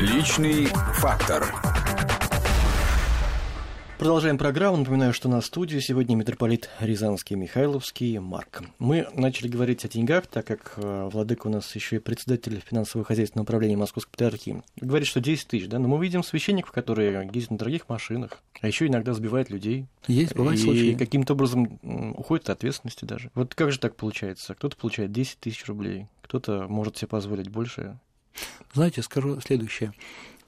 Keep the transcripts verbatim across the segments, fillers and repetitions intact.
Личный фактор. Продолжаем программу. Напоминаю, что на студии сегодня митрополит Рязанский, Михайловский, Марк. Мы начали говорить о деньгах, так как владыка у нас еще и председатель финансово-хозяйственного управления Московской Патриархии. Говорит, что десять тысяч, да? Но мы видим священников, которые ездят на дорогих машинах, а еще иногда сбивают людей. Есть, бывают и случаи. И каким-то образом уходят от ответственности даже. Вот как же так получается? Кто-то получает десять тысяч рублей, кто-то может себе позволить больше. Знаете, скажу следующее.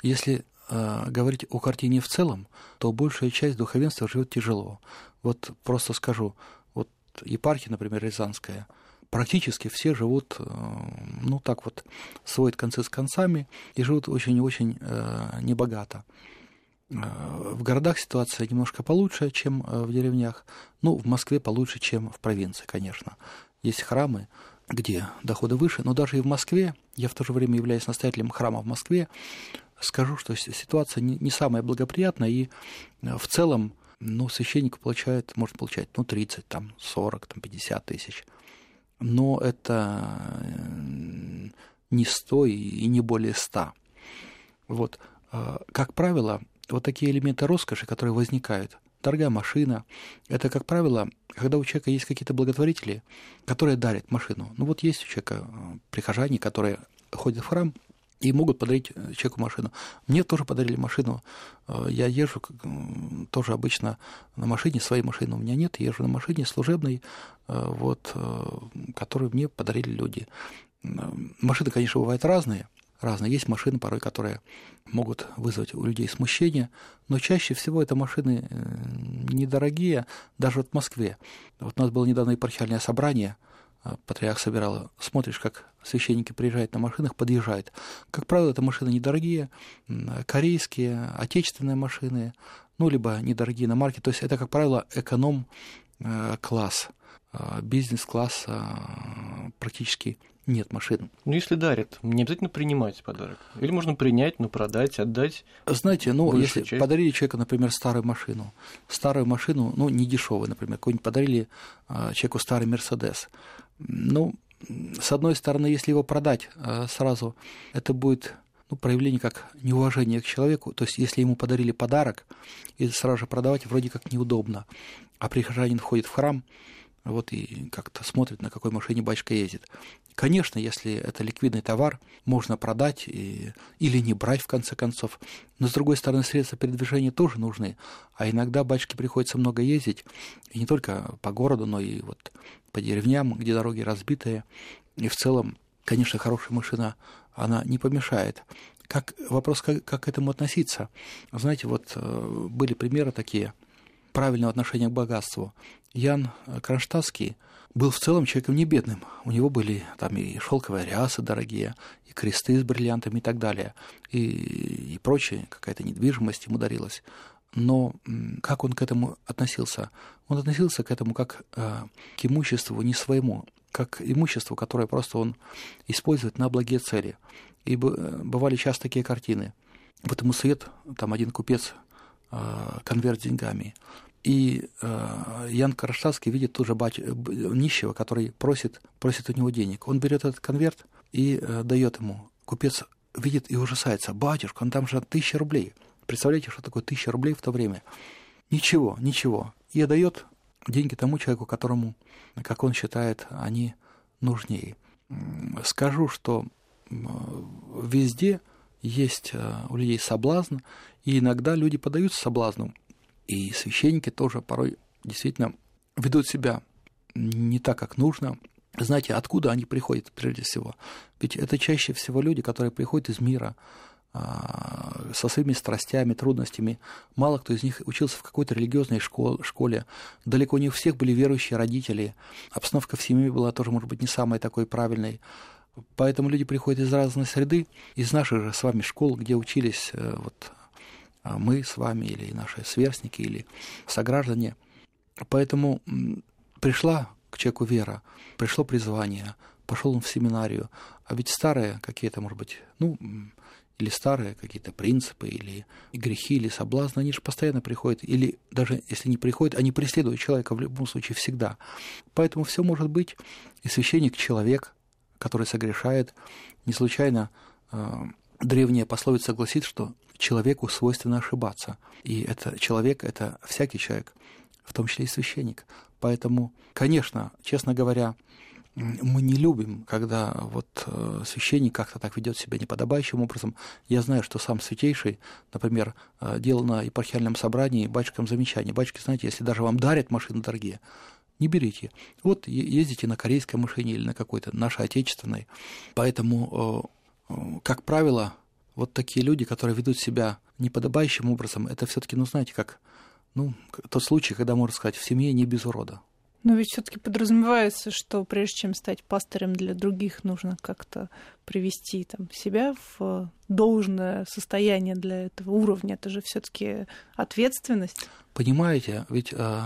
Если говорить о картине в целом, то большая часть духовенства живет тяжело. Вот просто скажу, вот епархия, например, рязанская, практически все живут, ну так вот, сводят концы с концами и живут очень-очень небогато. В городах ситуация немножко получше, чем в деревнях, ну, в Москве получше, чем в провинции, конечно. Есть храмы, где доходы выше, но даже и в Москве, я в то же время являюсь настоятелем храма в Москве, скажу, что ситуация не самая благоприятная, и в целом, ну, священник получает, может получать, ну, тридцать, там, сорок, там, пятьдесят тысяч. Но это не сто и не более ста. Вот. Как правило, вот такие элементы роскоши, которые возникают, дорогая машина, это, как правило, когда у человека есть какие-то благотворители, которые дарят машину. Ну, вот есть у человека прихожане, которые ходят в храм, и могут подарить человеку машину. Мне тоже подарили машину. Я езжу тоже обычно на машине. Своей машины у меня нет. Я езжу на машине служебной, вот, которую мне подарили люди. Машины, конечно, бывают разные. Разные. Есть машины, порой, которые могут вызвать у людей смущение. Но чаще всего это машины недорогие, даже вот в Москве. Вот у нас было недавно епархиальное собрание. Патриарх собирал, смотришь, как священники приезжают на машинах, подъезжают. Как правило, это машины недорогие, корейские, отечественные машины, ну, либо недорогие иномарки. То есть это, как правило, эконом-класс, бизнес-класс практически нет машин. Ну, если дарят, не обязательно принимать подарок. Или можно принять, но продать, отдать. Знаете, ну, если часть. Подарили человеку, например, старую машину, старую машину, ну, не дешевую, например, какую-нибудь подарили человеку старый Мерседес. Ну, с одной стороны, если его продать сразу, это будет, ну, проявление как неуважение к человеку. То есть, если ему подарили подарок, и сразу же продавать вроде как неудобно. А прихожанин входит в храм, вот и как-то смотрит, на какой машине батюшка ездит. Конечно, если это ликвидный товар, можно продать и, или не брать, в конце концов. Но, с другой стороны, средства передвижения тоже нужны. А иногда батюшке приходится много ездить, и не только по городу, но и вот по деревням, где дороги разбитые. И в целом, конечно, хорошая машина, она не помешает. Как, вопрос, как, как к этому относиться? Знаете, вот были примеры такие правильного отношения к богатству. Ян Кронштадтский был в целом человеком не бедным. У него были там и шелковые рясы дорогие, и кресты с бриллиантами и так далее, и, и прочее, какая-то недвижимость ему дарилась. Но как он к этому относился? Он относился к этому как э, к имуществу не своему, как имуществу, которое просто он использует на благие цели. И бывали часто такие картины. Вот ему свет, там один купец, э, конверт с деньгами. И э, Ян Корштадский видит тоже бач... нищего, который просит, просит у него денег. Он берет этот конверт и э, дает ему. Купец видит и ужасается. Батюшка, он там же тысяча рублей. Представляете, что такое тысяча рублей в то время? Ничего, ничего. И отдает деньги тому человеку, которому, как он считает, они нужнее. Скажу, что везде есть у людей соблазн, и иногда люди поддаются соблазну. И священники тоже порой действительно ведут себя не так, как нужно. Знаете, откуда они приходят прежде всего? Ведь это чаще всего люди, которые приходят из мира со своими страстями, трудностями. Мало кто из них учился в какой-то религиозной школе. Далеко не у всех были верующие родители. Обстановка в семье была тоже, может быть, не самой такой правильной. Поэтому люди приходят из разной среды, из наших же с вами школ, где учились вот мы с вами, или наши сверстники, или сограждане. Поэтому пришла к человеку вера, пришло призвание, пошел он в семинарию. А ведь старые какие-то, может быть, ну, или старые какие-то принципы, или грехи, или соблазны, они же постоянно приходят, или даже если не приходят, они преследуют человека в любом случае всегда. Поэтому все может быть, и священник — человек, который согрешает, не случайно Древняя пословица гласит, что человеку свойственно ошибаться. И это человек, это всякий человек, в том числе и священник. Поэтому, конечно, честно говоря, мы не любим, когда вот священник как-то так ведет себя неподобающим образом. Я знаю, что сам Святейший, например, делал на епархиальном собрании батюшкам замечание. Батюшки, знаете, если даже вам дарят машины дорогие, не берите. Вот ездите на корейской машине или на какой-то нашей отечественной. Поэтому, как правило, вот такие люди, которые ведут себя неподобающим образом, это все-таки, ну, знаете, как ну, тот случай, когда, можно сказать, в семье не без урода. Но ведь все-таки подразумевается, что прежде чем стать пастырем для других, нужно как-то привести там, себя в должное состояние для этого уровня. Это же все-таки ответственность. Понимаете, ведь э,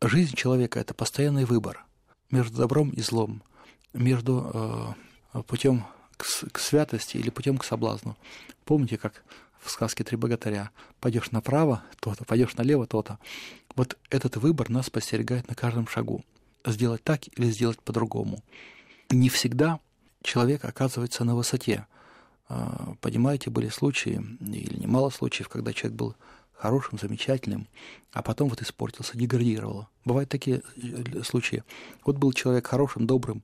жизнь человека — это постоянный выбор между добром и злом, между э, путем к, к святости или путем к соблазну. Помните, как в сказке «Три богатыря»: пойдешь направо — то-то, пойдешь налево — то-то. Вот этот выбор нас подстерегает на каждом шагу. Сделать так или сделать по-другому. Не всегда человек оказывается на высоте. Понимаете, были случаи, или немало случаев, когда человек был хорошим, замечательным, а потом вот испортился, деградировал. Бывают такие случаи. Вот был человек хорошим, добрым,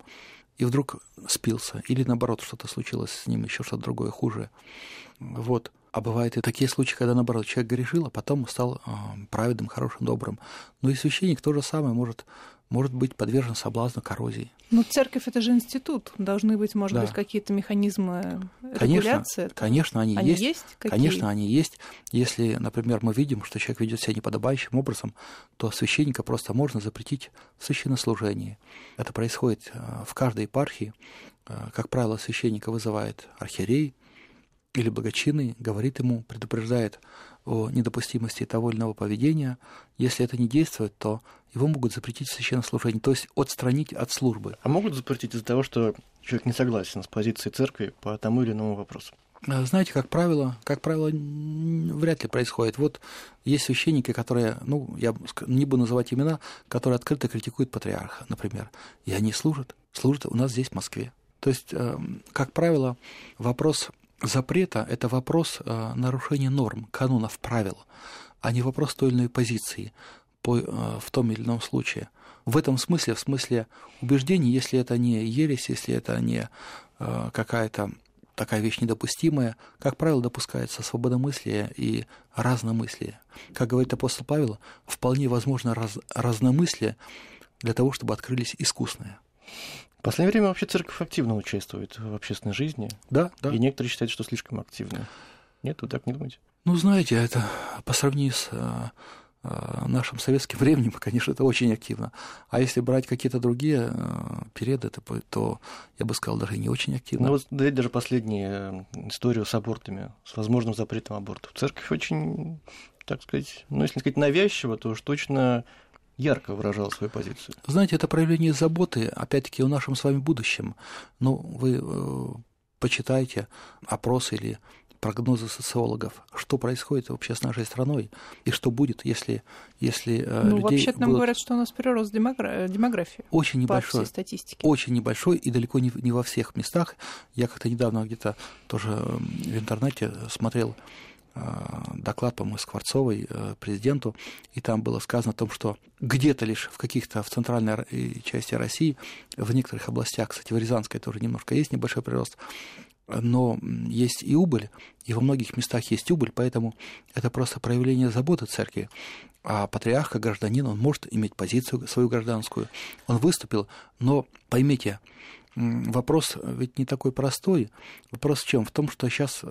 и вдруг спился. Или, наоборот, что-то случилось с ним, еще что-то другое, хуже. Вот. А бывают и такие случаи, когда, наоборот, человек грешил, а потом стал праведным, хорошим, добрым. Но и священник то же самое может, может быть подвержен соблазну, коррозии. Но церковь — это же институт. Должны быть, может да. быть, какие-то механизмы регуляции. Конечно, конечно они, они есть. есть? Конечно, они есть. Если, например, мы видим, что человек ведет себя неподобающим образом, то священника просто можно запретить в священнослужении. Это происходит в каждой епархии. Как правило, священника вызывает архиерей или благочинный, говорит ему, предупреждает о недопустимости того или иного поведения. Если это не действует, то его могут запретить в священнослужении, то есть отстранить от службы. А могут запретить из-за того, что человек не согласен с позицией церкви по тому или иному вопросу? Знаете, как правило, как правило, вряд ли происходит. Вот есть священники, которые, ну, я не буду называть имена, которые открыто критикуют патриарха, например. И они служат, служат у нас здесь, в Москве. То есть, как правило, вопрос запрета – это вопрос э, нарушения норм, канонов, правил, а не вопрос той или иной позиции по, э, в том или ином случае. В этом смысле, в смысле убеждений, если это не ересь, если это не э, какая-то такая вещь недопустимая, как правило, допускается свободомыслие и разномыслие. Как говорит апостол Павел, вполне возможно раз, разномыслие для того, чтобы открылись искусные. В последнее время вообще церковь активно участвует в общественной жизни. Да, да. И некоторые считают, что слишком активно. Нет, вы так не думаете? Ну, знаете, это по сравнению с нашим советским временем, конечно, это очень активно. А если брать какие-то другие периоды, то, я бы сказал, даже не очень активно. Ну, вот даже последнюю историю с абортами, с возможным запретом абортов. Церковь очень, так сказать, ну, если не сказать навязчиво, то уж точно ярко выражал свою позицию. Знаете, это проявление заботы, опять-таки, о нашем с вами будущем. Ну, вы э, почитайте опросы или прогнозы социологов, что происходит вообще с нашей страной, и что будет, если, если э, ну, людей... Ну, вообще-то нам будут... говорят, что у нас прирост демогра... демографии очень небольшой, по всей статистике. Очень небольшой, и далеко не, не во всех местах. Я как-то недавно где-то тоже в интернете смотрел доклад, по-моему, Скворцовой президенту, и там было сказано о том, что где-то лишь в каких-то, в центральной части России, в некоторых областях, кстати, в Рязанской тоже немножко есть небольшой прирост, но есть и убыль, и во многих местах есть убыль, поэтому это просто проявление заботы церкви. А патриарх, как гражданин, он может иметь позицию свою гражданскую. Он выступил, но поймите, вопрос ведь не такой простой. Вопрос в чем? В том, что сейчас,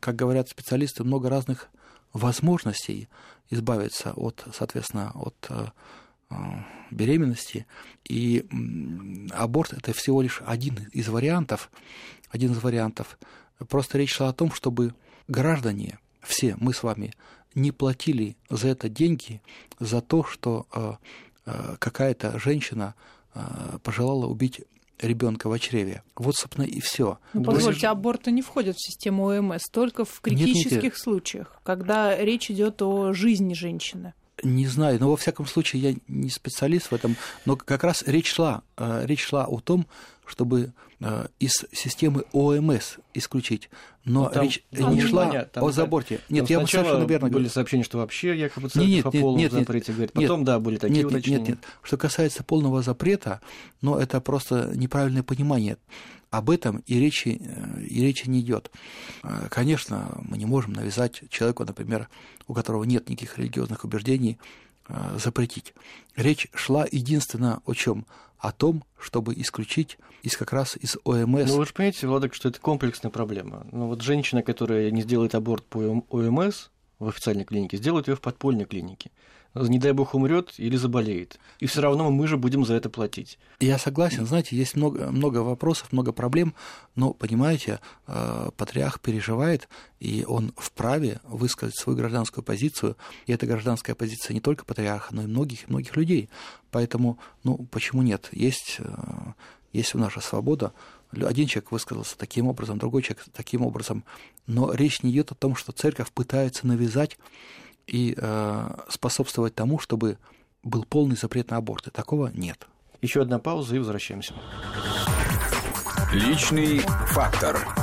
как говорят специалисты, много разных возможностей избавиться от, соответственно, от беременности. И аборт — это всего лишь один из вариантов. Один из вариантов. Просто речь шла о том, чтобы граждане, все мы с вами, не платили за это деньги, за то, что какая-то женщина пожелала убить ребенка в чреве. Вот, собственно, и все. Ну, позвольте, аборты не входят в систему ОМС, только в критических нет, нет, нет. случаях, когда речь идет о жизни женщины. Не знаю, но во всяком случае я не специалист в этом, но как раз речь шла, речь шла о том, чтобы из системы ОМС исключить, но, но там, речь там не шла понятно, там, о заборте. Нет, я совершенно верно говорю. Были сообщения, что вообще якобы церковь о полном нет, запрете нет, говорит, потом, нет, да, были такие нет, уточнения. Нет, нет, нет. Что касается полного запрета, но ну, это просто неправильное понимание. Об этом и речи, и речи не идет. Конечно, мы не можем навязать человеку, например, у которого нет никаких религиозных убеждений, запретить. Речь шла единственно о чем? О том, чтобы исключить из, как раз из ОМС. Ну, вы же понимаете, Владык, что это комплексная проблема. Ну, вот женщина, которая не сделает аборт по ОМС в официальной клинике, сделает ее в подпольной клинике. Не дай бог умрет или заболеет. И все равно мы же будем за это платить. Я согласен, знаете, есть много, много вопросов, много проблем, но, понимаете, патриарх переживает, и он вправе высказать свою гражданскую позицию, и эта гражданская позиция не только патриарха, но и многих, многих людей. Поэтому, ну, почему нет? Есть, есть наша свобода. Один человек высказался таким образом, другой человек таким образом. Но речь не идет о том, что церковь пытается навязать и э, способствовать тому, чтобы был полный запрет на аборты. Такого нет. Еще одна пауза и возвращаемся. Личный фактор.